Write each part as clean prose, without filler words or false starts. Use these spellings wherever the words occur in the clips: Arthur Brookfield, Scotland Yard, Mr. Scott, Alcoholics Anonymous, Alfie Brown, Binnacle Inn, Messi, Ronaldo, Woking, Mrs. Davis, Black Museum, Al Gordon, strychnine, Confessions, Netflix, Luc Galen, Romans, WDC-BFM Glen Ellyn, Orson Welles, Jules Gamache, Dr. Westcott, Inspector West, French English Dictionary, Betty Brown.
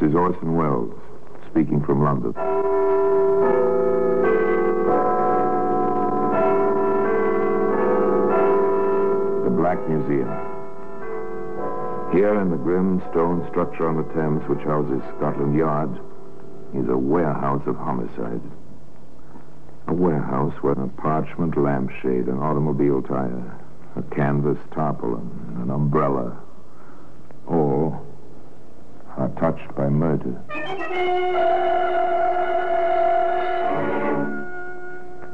This is Orson Welles, speaking from London. The Black Museum. Here in the grim stone structure on the Thames which houses Scotland Yard is a warehouse of homicide. A warehouse where a parchment lampshade, an automobile tire, a canvas tarpaulin, an umbrella, all are touched by murder.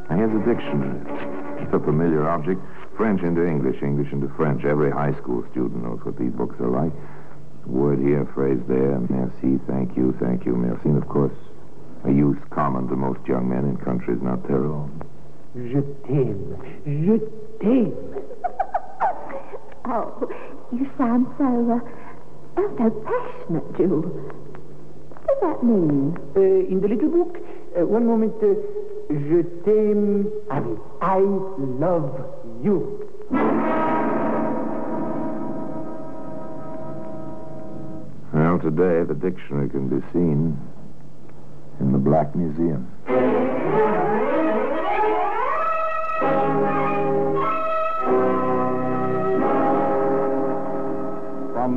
And here's a dictionary. It's a familiar object. French into English, English into French. Every high school student knows what these books are like. Word here, phrase there. Merci, thank you, merci. And of course, a use common to most young men in countries not their own. Je t'aime. Je t'aime. Oh, you sound so... I'm so passionate, Jules. What does that mean? In the little book, one moment, je t'aime, I love you. Well, today the dictionary can be seen in the Black Museum. From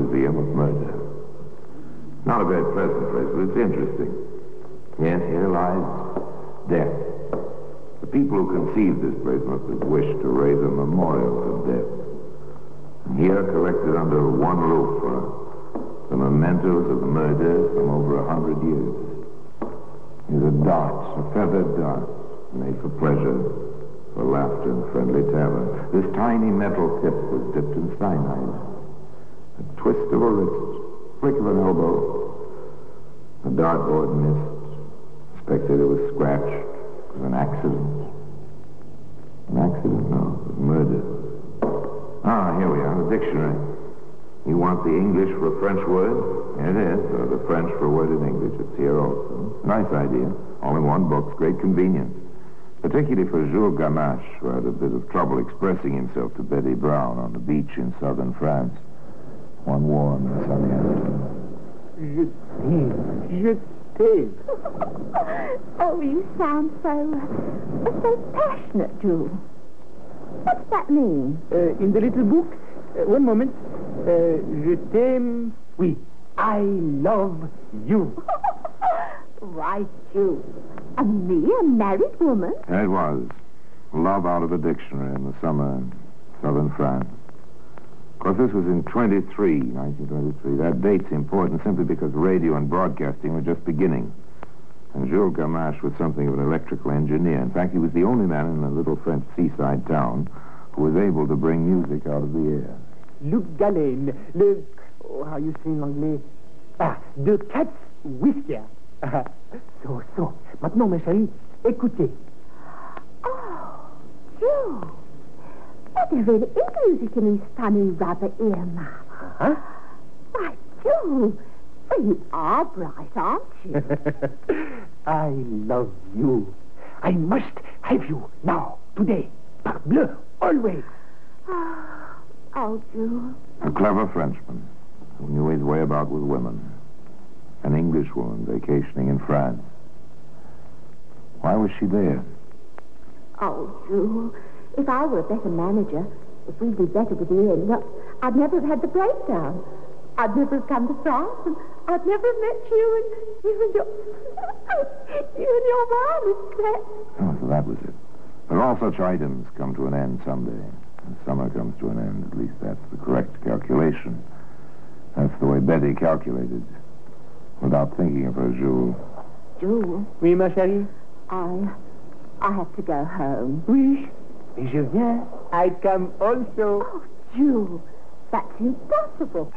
Museum of Murder. Not a very pleasant place, but it's interesting. Yes, here lies death. The people who conceived this place must have wished to raise a memorial of death. And here, collected under one roof, are the mementos of murder from over 100 years. These are darts, a feathered dart, made for pleasure, for laughter and friendly terror. This tiny metal tip was dipped in cyanide. A twist of a wrist, flick of an elbow. The dartboard missed. The spectator was scratched. It was an accident. An accident, no. It was murder. Ah, here we are, the dictionary. You want the English for a French word? Here it is. Or the French for a word in English. It's here also. Nice idea. All in one book. Great convenience. Particularly for Jules Gamache, who had a bit of trouble expressing himself to Betty Brown on the beach in southern France. One warm and sunny afternoon. Je t'aime. Oh, you sound so passionate, Jules. What's that mean? In the little book, one moment. Je t'aime. Oui, I love you. Why, Jules? A mere married woman? It was. Love out of a dictionary in the summer in southern France. Of course, this was in 1923. That date's important simply because radio and broadcasting were just beginning. And Jules Gamache was something of an electrical engineer. In fact, he was the only man in a little French seaside town who was able to bring music out of the air. Luc Galen, le... Oh, how you say in anglais? Ah, de quatre whiskers. So. Maintenant, ma chérie, écoutez. Oh, Jules. There really is music in these funny rubber earmuffs. Huh? Why, Jules, well, you are bright, aren't you? I love you. I must have you now, today, parbleu, always. Oh, Jules. A clever Frenchman who knew his way about with women. An Englishwoman vacationing in France. Why was she there? Oh, Jules. If I were a better manager, if we'd be better with the inn, well, I'd never have had the breakdown. I'd never have come to France, and I'd never have met you and your mom, Inspector. Oh, so that was it. But all such items come to an end someday. And summer comes to an end, at least that's the correct calculation. That's the way Betty calculated, without thinking of her, Jules. Jules? Oui, ma chérie? I have to go home. Oui. Je viens. I come also. Oh, Jules, that's impossible.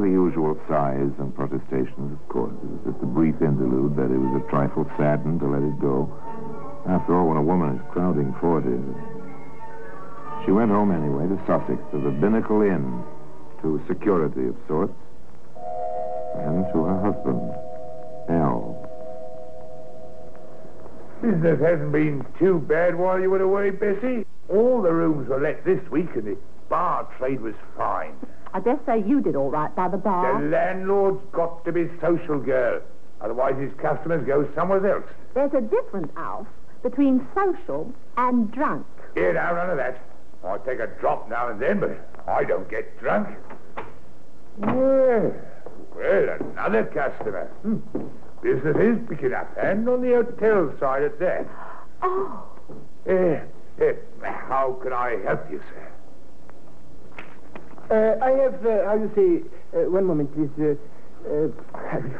of the usual sighs and protestations, of course. It was just a brief interlude that he was a trifle saddened to let it go. After all, when a woman is crowding 40... She went home anyway, to Sussex, to the Binnacle Inn, to security of sorts, and to her husband, Al. Business hasn't been too bad while you were away, Bessie. All the rooms were let this week, and the bar trade was fine. I dare say you did all right by the bar. The landlord's got to be social, girl. Otherwise his customers go somewhere else. There's a difference, Alf, between social and drunk. Yeah, now none of that. I take a drop now and then, but I don't get drunk. Well, another customer. Business is picking up, and on the hotel side at that. Oh. How can I help you, sir? I have, how do you say, one moment, please. I will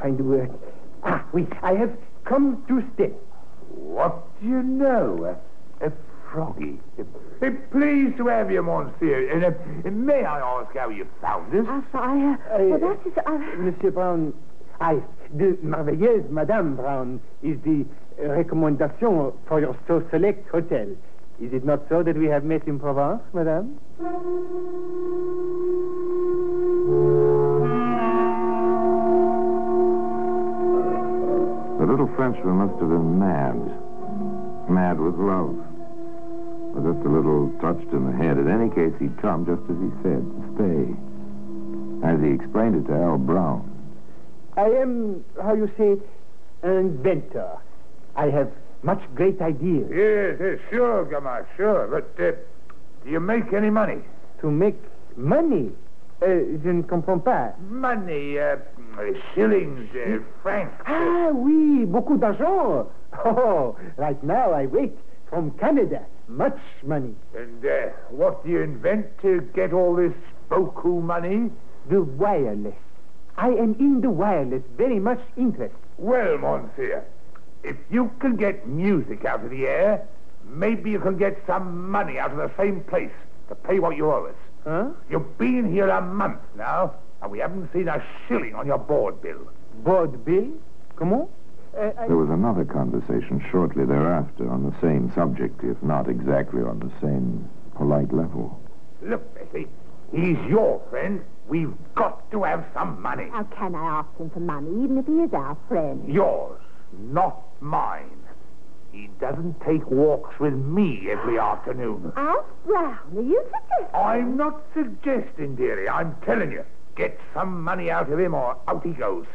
find the word. Ah, oui, I have come to stay. What do you know? A froggy. Pleased to have you, monsieur. And may I ask how you found us? Monsieur Brown, the Marseillaise, Madame Brown, is the recommendation for your so select hotel. Is it not so that we have met in Provence, Madame? The little Frenchman must have been mad. Mad with love. But just a little touched in the head. In any case, he'd come just as he said, stay. As he explained it to Al Brown. I am, how you say, an inventor. I have much great ideas. Yes, sure, Gamache, sure. But do you make any money? To make money? Je ne comprends pas. Money, shillings, francs. Ah, oui, beaucoup d'argent. Oh, right now I wait from Canada. Much money. And what do you invent to get all this beaucoup money? The wireless. I am in the wireless, very much interested. Well, monsieur, if you can get music out of the air, maybe you can get some money out of the same place to pay what you owe us. Huh? You've been here a month now, and we haven't seen a shilling on your board bill. Board bill? Comment? There was another conversation shortly thereafter on the same subject, if not exactly on the same polite level. Look, Bessie, he's your friend. We've got to have some money. How can I ask him for money, even if he is our friend? Yours, not mine. He doesn't take walks with me every afternoon. Alf Brown, are you suggesting? I'm not suggesting, dearie. I'm telling you. Get some money out of him or out he goes.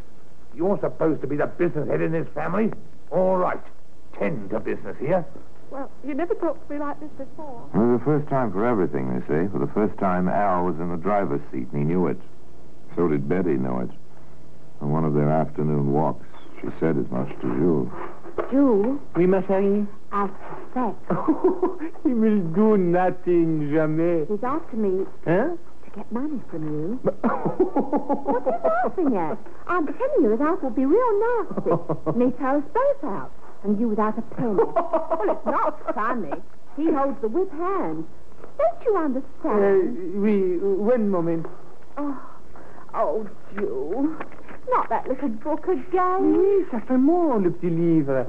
You're supposed to be the business head in this family. All right. Tend to business here. Well, you never talked to me like this before. It was the first time for everything, they say. For the first time, Al was in the driver's seat, and he knew it. So did Betty know it. On one of their afternoon walks, she said as much to Jules. Jules? Oui, ma chérie? I'll suspect. Oh, he will do nothing, jamais. He's after me. Huh? Get money from you. What are you laughing at? I'm telling you, his Alf will be real nasty. Meet us both out, and you without a penny. Well, it's not funny. He holds the whip hand. Don't you understand? Oui, one moment. Oh, Jules. Not that little book again. Oui, ça fait mal, le petit livre.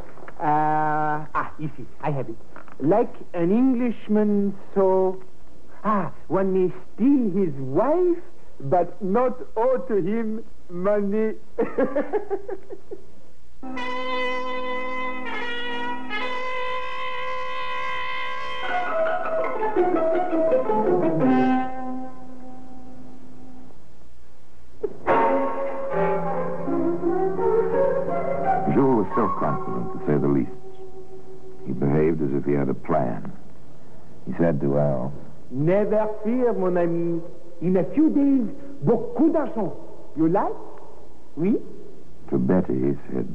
Ici, I have it. Like an Englishman, so... one may steal his wife, but not owe to him money. Jules was self-confident, to say the least. He behaved as if he had a plan. He said to Al... Never fear, mon ami. In a few days, beaucoup d'argent. You like? Oui? To Betty, he said...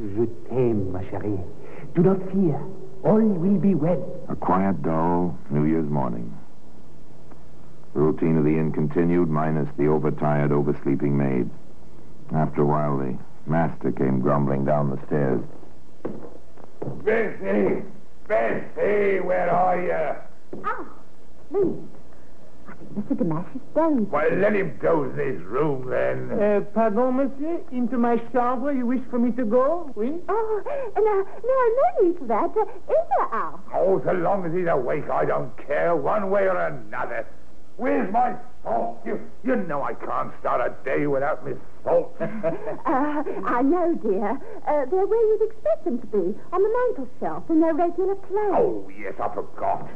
Je t'aime, ma chérie. Do not fear. All will be well. A quiet, dull New Year's morning. The routine of the inn continued, minus the overtired, oversleeping maid. After a while, the master came grumbling down the stairs. Bessie! Bessie, where are you? Oh! Please. I think Mr. Gamache is buried. Well, let him go to his room, then. Pardon, monsieur? Into my chambre you wish for me to go? Oui? Oh, no need for that. In or out? Oh, so long as he's awake, I don't care, one way or another. Where's my salt? You know I can't start a day without my salt. I know, dear. They're where you'd expect them to be, on the mantel shelf, in their regular place. Oh, yes, I forgot.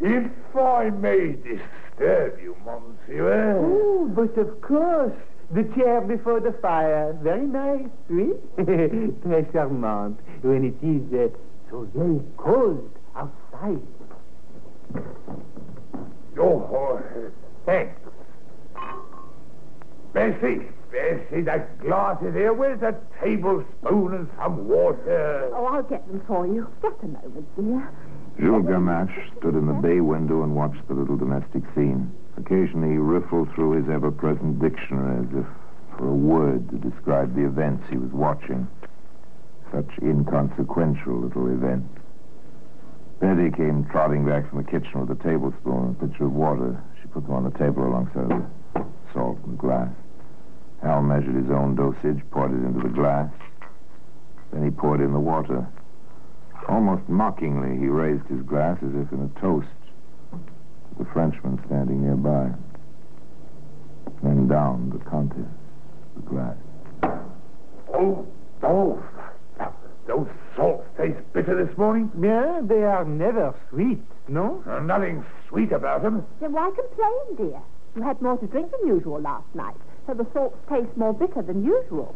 If I may disturb you, monsieur. Oh, but of course. The chair before the fire. Very nice, oui? Très charmante. When it is so very cold outside. Oh, thanks. Bessie, that glass is here. Where's a tablespoon and some water? Oh, I'll get them for you. Just a moment, dear. Jules Gamache stood in the bay window and watched the little domestic scene. Occasionally he riffled through his ever-present dictionary as if for a word to describe the events he was watching. Such inconsequential little events. Betty came trotting back from the kitchen with a tablespoon and a pitcher of water. She put them on the table alongside the salt and glass. Hal measured his own dosage, poured it into the glass. Then he poured in the water. Almost mockingly, he raised his glass as if in a toast to the Frenchman standing nearby. Then down the contents of the glass. Oh! Those salts taste bitter this morning? Yeah, they are never sweet, no? Nothing sweet about them. Then why complain, dear? You had more to drink than usual last night, so the salts taste more bitter than usual.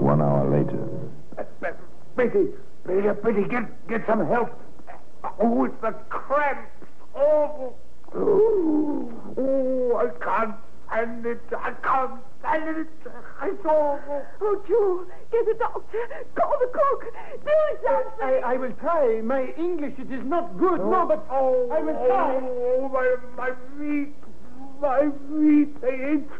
1 hour later. Betty, get some help. Oh, it's the cramps. Awful. Oh, I can't. And it, I can't stand it. It's awful. Oh, Jules, get a doctor. Call the cook. Do something. I will try. My English, it is not good. Oh. No, but I will try. Oh, my feet. My feet, they itch.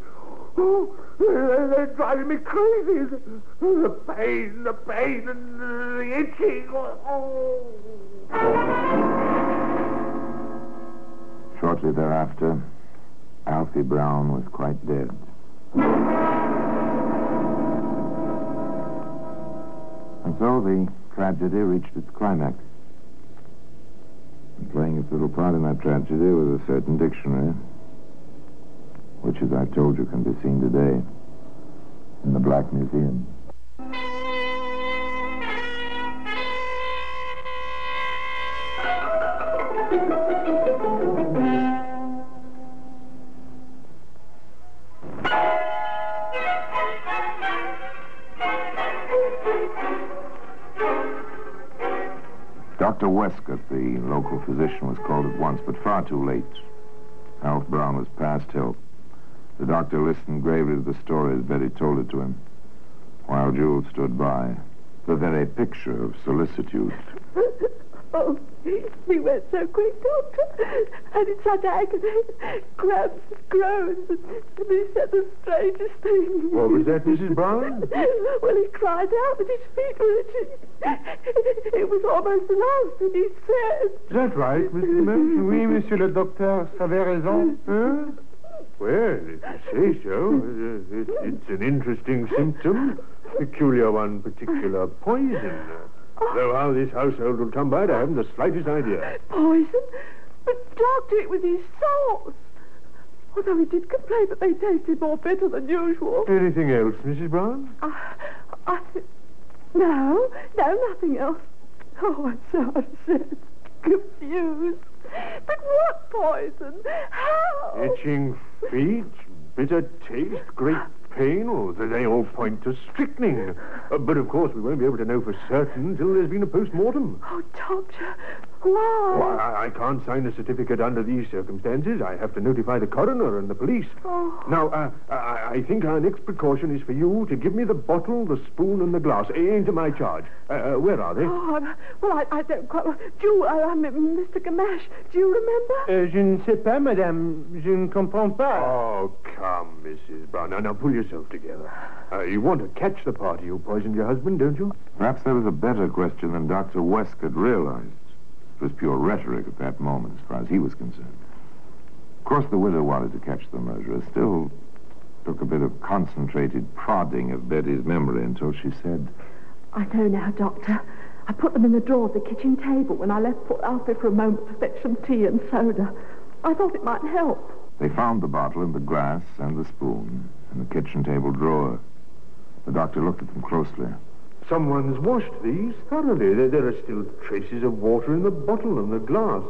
Oh, they're driving me crazy. The pain and the itching. Oh. Shortly thereafter, Alfie Brown was quite dead. And so the tragedy reached its climax. And playing its little part in that tragedy was a certain dictionary, which, as I told you, can be seen today in the Black Museum. Dr. Westcott, the local physician, was called at once, but far too late. Alf Brown was past help. The doctor listened gravely to the story as Betty told it to him, while Jules stood by, the very picture of solicitude. Oh, he went so quick, Doctor. And in such agony, cramps and groans, and he said the strangest thing. Well, was that Mrs. Brown? Well, he cried out that his feet were itching. It was almost the last thing he said. That's right, Mrs. Brown. Oui, Monsieur le Docteur, savez raison, hein? Well, if you say so, it's an interesting symptom. Peculiar one particular poison. Though how this household will come by it, I haven't the slightest idea. Poison? But, Doctor, it was his salts. Although he did complain that they tasted more bitter than usual. Anything else, Mrs. Brown? No, nothing else. Oh, I'm so upset. Confused. But what poison? How? Itching feet, bitter taste, great pain, or they all point to strychnine. But, of course, we won't be able to know for certain until there's been a post-mortem. Oh, Doctor, why? Well, I can't sign a certificate under these circumstances. I have to notify the coroner and the police. Oh. Now, I think our next precaution is for you to give me the bottle, the spoon, and the glass into my charge. Where are they? Oh, I don't quite... Mr. Gamache, do you remember? Je ne sais pas, madame. Je ne comprends pas. Oh, come, Mrs. Brown. Now, pull yourself together. You want to catch the party who poisoned your husband, don't you? Perhaps that was a better question than Dr. Westcott realized. was pure rhetoric at that moment, as far as he was concerned. Of course, the widow wanted to catch the murderer. Still, took a bit of concentrated prodding of Betty's memory until she said, "I know now, Doctor. I put them in the drawer of the kitchen table when I left Port Alfred for a moment to fetch some tea and soda. I thought it might help." They found the bottle and the glass and the spoon in the kitchen table drawer. The doctor looked at them closely. "Someone's washed these thoroughly. There are still traces of water in the bottle and the glass.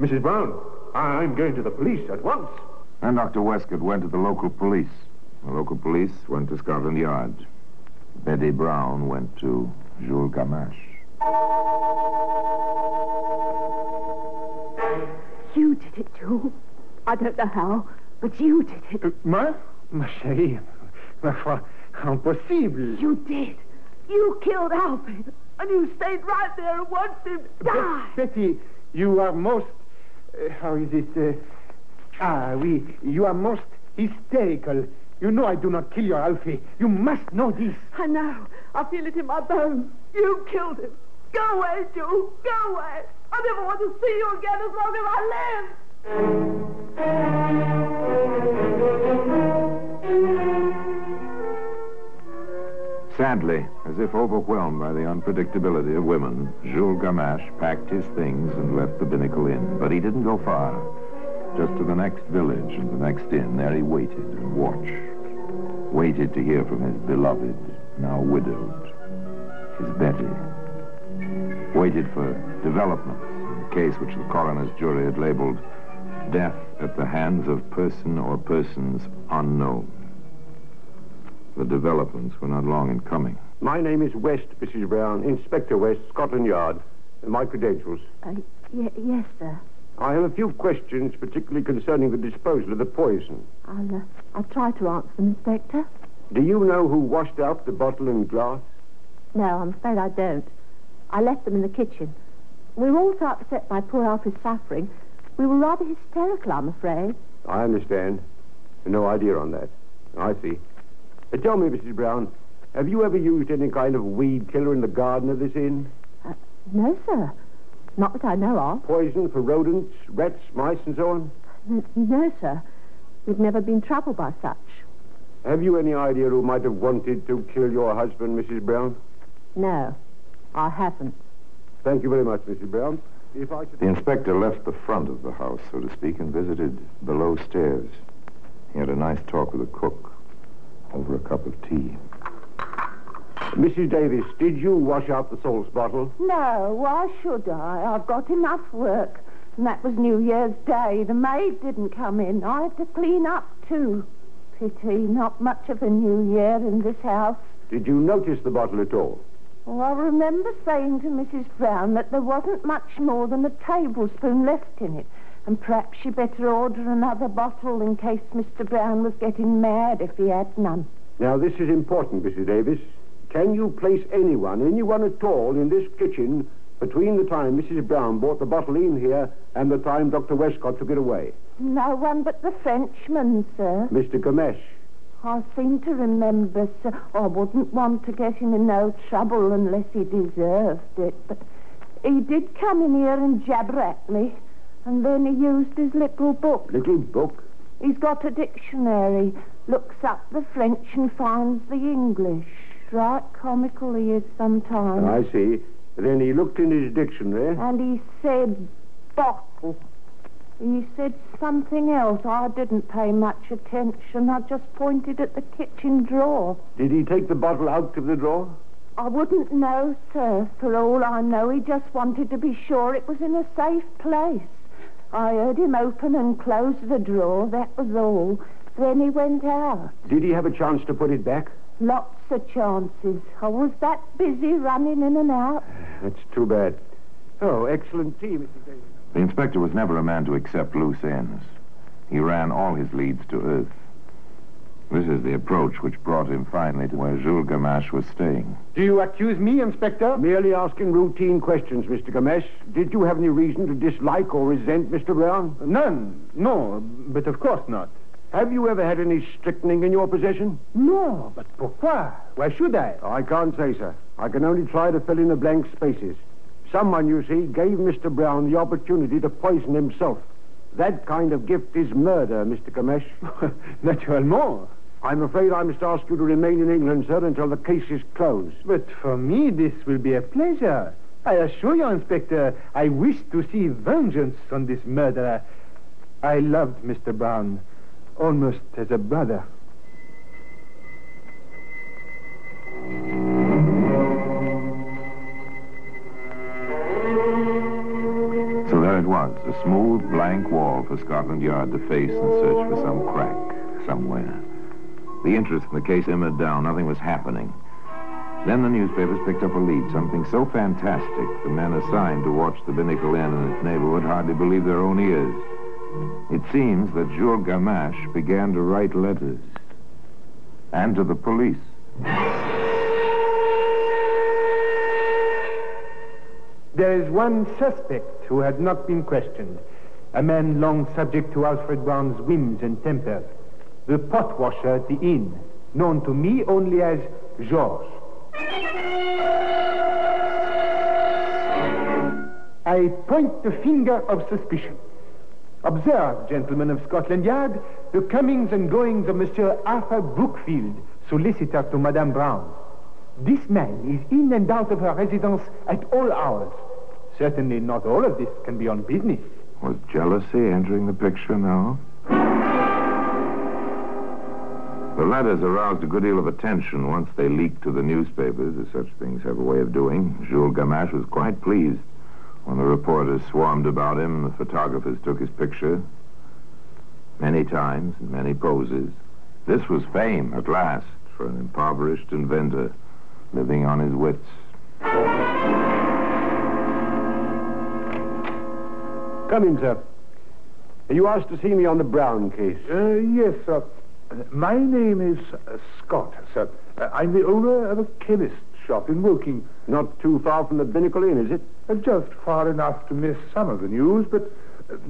Mrs. Brown, I'm going to the police at once." And Dr. Westcott went to the local police. The local police went to Scotland Yard. Betty Brown went to Jules Gamache. "You did it, Jules. I don't know how, but you did it." "Moi? Ma chérie, ma foi, impossible." "You did. You killed Alfred, and you stayed right there and watched him die." Betty, you are most... how is it... oui, you are most hysterical. You know I do not kill your Alfie. You must know this. "I know. I feel it in my bones. You killed him. Go away, Jules. Go away. I never want to see you again as long as I live." Sadly, as if overwhelmed by the unpredictability of women, Jules Gamache packed his things and left the Binnacle Inn. But he didn't go far. Just to the next village and the next inn. There he waited and watched. Waited to hear from his beloved, now widowed, his Betty. Waited for developments in a case which the coroner's jury had labeled death at the hands of person or persons unknown. The developments were not long in coming. "My name is West, Mrs. Brown, Inspector West, Scotland Yard. My credentials?" Yes, sir. "I have a few questions, particularly concerning the disposal of the poison." I'll try to answer them, Inspector." "Do you know who washed out the bottle and glass?" "No, I'm afraid I don't. I left them in the kitchen. We were all so upset by poor Alfred's suffering. We were rather hysterical, I'm afraid." "I understand. No idea on that. I see. Tell me, Mrs. Brown, have you ever used any kind of weed killer in the garden of this inn?" No, sir. Not that I know of." "Poison for rodents, rats, mice, and so on?" No, sir. We've never been troubled by such." "Have you any idea who might have wanted to kill your husband, Mrs. Brown?" "No, I haven't." "Thank you very much, Mrs. Brown. The inspector left the front of the house, so to speak, and visited below stairs. He had a nice talk with the cook over a cup of tea. "Mrs. Davis, did you wash out the salts bottle?" "No, why should I? I've got enough work. And that was New Year's Day. The maid didn't come in. I had to clean up, too. Pity, not much of a New Year in this house." "Did you notice the bottle at all?" "Well, I remember saying to Mrs. Brown that there wasn't much more than a tablespoon left in it, and perhaps she'd better order another bottle in case Mr. Brown was getting mad if he had none." "Now, this is important, Mrs. Davis. Can you place anyone at all, in this kitchen between the time Mrs. Brown brought the bottle in here and the time Dr. Westcott took it away?" "No one but the Frenchman, sir." "Mr. Gamache?" "I seem to remember, sir. I wouldn't want to get him in no trouble unless he deserved it. But he did come in here and jabber at me, and then he used his little book." "Little book?" "He's got a dictionary. Looks up the French and finds the English. Right comical he is sometimes." "Oh, I see. Then he looked in his dictionary." "And he said bottle. He said something else. I didn't pay much attention. I just pointed at the kitchen drawer." "Did he take the bottle out of the drawer?" "I wouldn't know, sir. For all I know, he just wanted to be sure it was in a safe place. I heard him open and close the drawer, that was all. Then he went out." "Did he have a chance to put it back?" "Lots of chances. I was that busy running in and out." "That's too bad. Oh, excellent tea, Mr. Davis." The inspector was never a man to accept loose ends. He ran all his leads to earth. This is the approach which brought him finally to where Jules Gamache was staying. "Do you accuse me, Inspector?" "Merely asking routine questions, Mr. Gamache. Did you have any reason to dislike or resent Mr. Brown?" "None. No, but of course not." "Have you ever had any strychnine in your possession?" "No, but pourquoi? Why should I?" "I can't say, sir. I can only try to fill in the blank spaces. Someone, you see, gave Mr. Brown the opportunity to poison himself. That kind of gift is murder, Mr. Gamache. Naturellement. I'm afraid I must ask you to remain in England, sir, until the case is closed. But for me, this will be a pleasure. I assure you, Inspector, I wish to see vengeance on this murderer. I loved Mr. Brown, almost as a brother. So there it was, a smooth, blank wall for Scotland Yard to face and search for some crack somewhere. The interest in the case simmered down. Nothing was happening. Then the newspapers picked up a lead, something so fantastic, the men assigned to watch the Binnacle Inn and its neighborhood hardly believed their own ears. It seems that Jules Gamache began to write letters. And to the police. There is one suspect who had not been questioned, a man long subject to Alfred Brown's whims and temper. The pot washer at the inn, known to me only as Georges. I point the finger of suspicion. Observe, gentlemen of Scotland Yard, the comings and goings of Monsieur Arthur Brookfield, solicitor to Madame Brown. This man is in and out of her residence at all hours. Certainly not all of this can be on business. Was jealousy entering the picture now? The letters aroused a good deal of attention once they leaked to the newspapers, as such things have a way of doing. Jules Gamache was quite pleased. When the reporters swarmed about him, the photographers took his picture. Many times, in many poses. This was fame, at last, for an impoverished inventor living on his wits. Come in, sir. You asked to see me on the Brown case. Yes, sir. My name is Scott, sir. I'm the owner of a chemist's shop in Woking. Not too far from the Binnacle Inn, is it? Just far enough to miss some of the news, but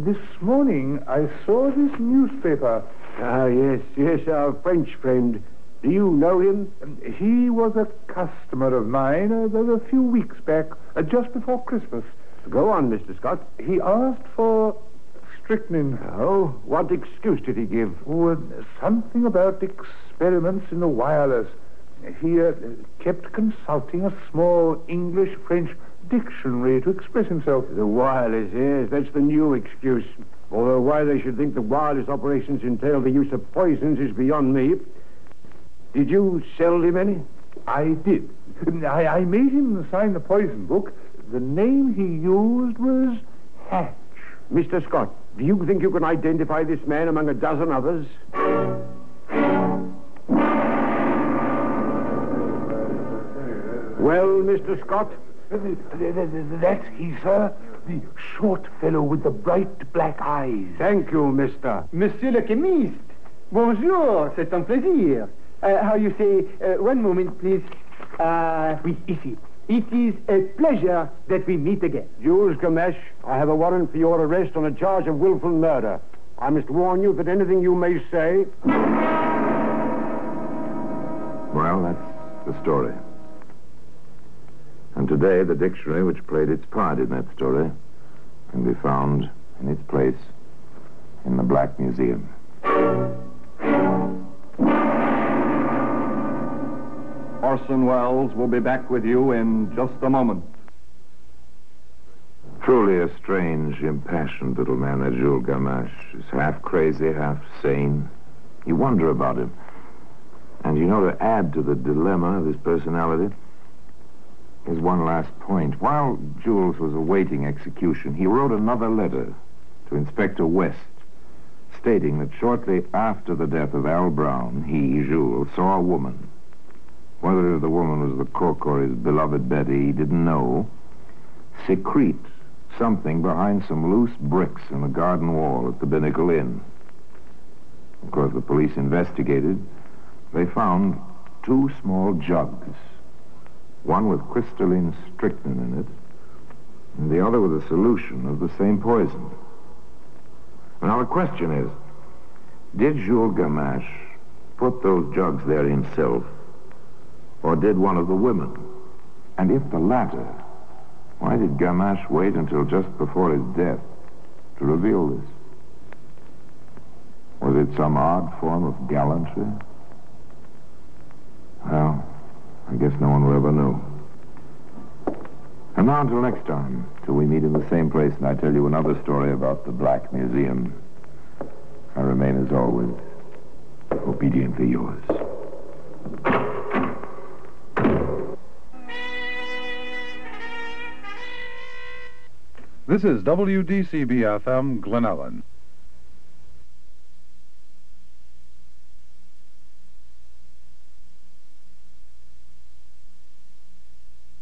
this morning I saw this newspaper. Ah, yes, our French friend. Do you know him? He was a customer of mine a few weeks back, just before Christmas. Go on, Mr. Scott. He asked for... strychnine. Oh, what excuse did he give? Oh, something about experiments in the wireless. He kept consulting a small English-French dictionary to express himself. The wireless, yes, that's the new excuse. Although why they should think the wireless operations entail the use of poisons is beyond me. Did you sell him any? I did. I made him sign the poison book. The name he used was Hatch. Mr. Scott, do you think you can identify this man among a dozen others? Well, Mr. Scott? That's he, sir. The short fellow with the bright black eyes. Thank you, mister. Monsieur le chemiste. Bonjour, c'est un plaisir. How you say, one moment, please. Oui, ici. It is a pleasure that we meet again. Jules Gamache, I have a warrant for your arrest on a charge of willful murder. I must warn you that anything you may say... Well, that's the story. And today, the dictionary which played its part in that story can be found in its place in the Black Museum. Orson Welles will be back with you in just a moment. Truly a strange, impassioned little man, that Jules Gamache. He's half crazy, half sane. You wonder about him. And you know, to add to the dilemma of his personality, is one last point. While Jules was awaiting execution, he wrote another letter to Inspector West, stating that shortly after the death of Al Brown, he, Jules, saw a woman. Whether the woman was the cook or his beloved Betty, he didn't know, secrete something behind some loose bricks in the garden wall at the Binnacle Inn. Of course, the police investigated. They found two small jugs, one with crystalline strychnine in it, and the other with a solution of the same poison. Now, the question is, did Jules Gamache put those jugs there himself? Or did one of the women? And if the latter, Why did Gamache wait until just before his death to reveal this? Was it some odd form of gallantry? Well, I guess no one will ever know. And now until next time, till we meet in the same place and I tell you another story about the Black Museum, I remain, as always, obediently yours. This is WDC-BFM Glen Ellyn.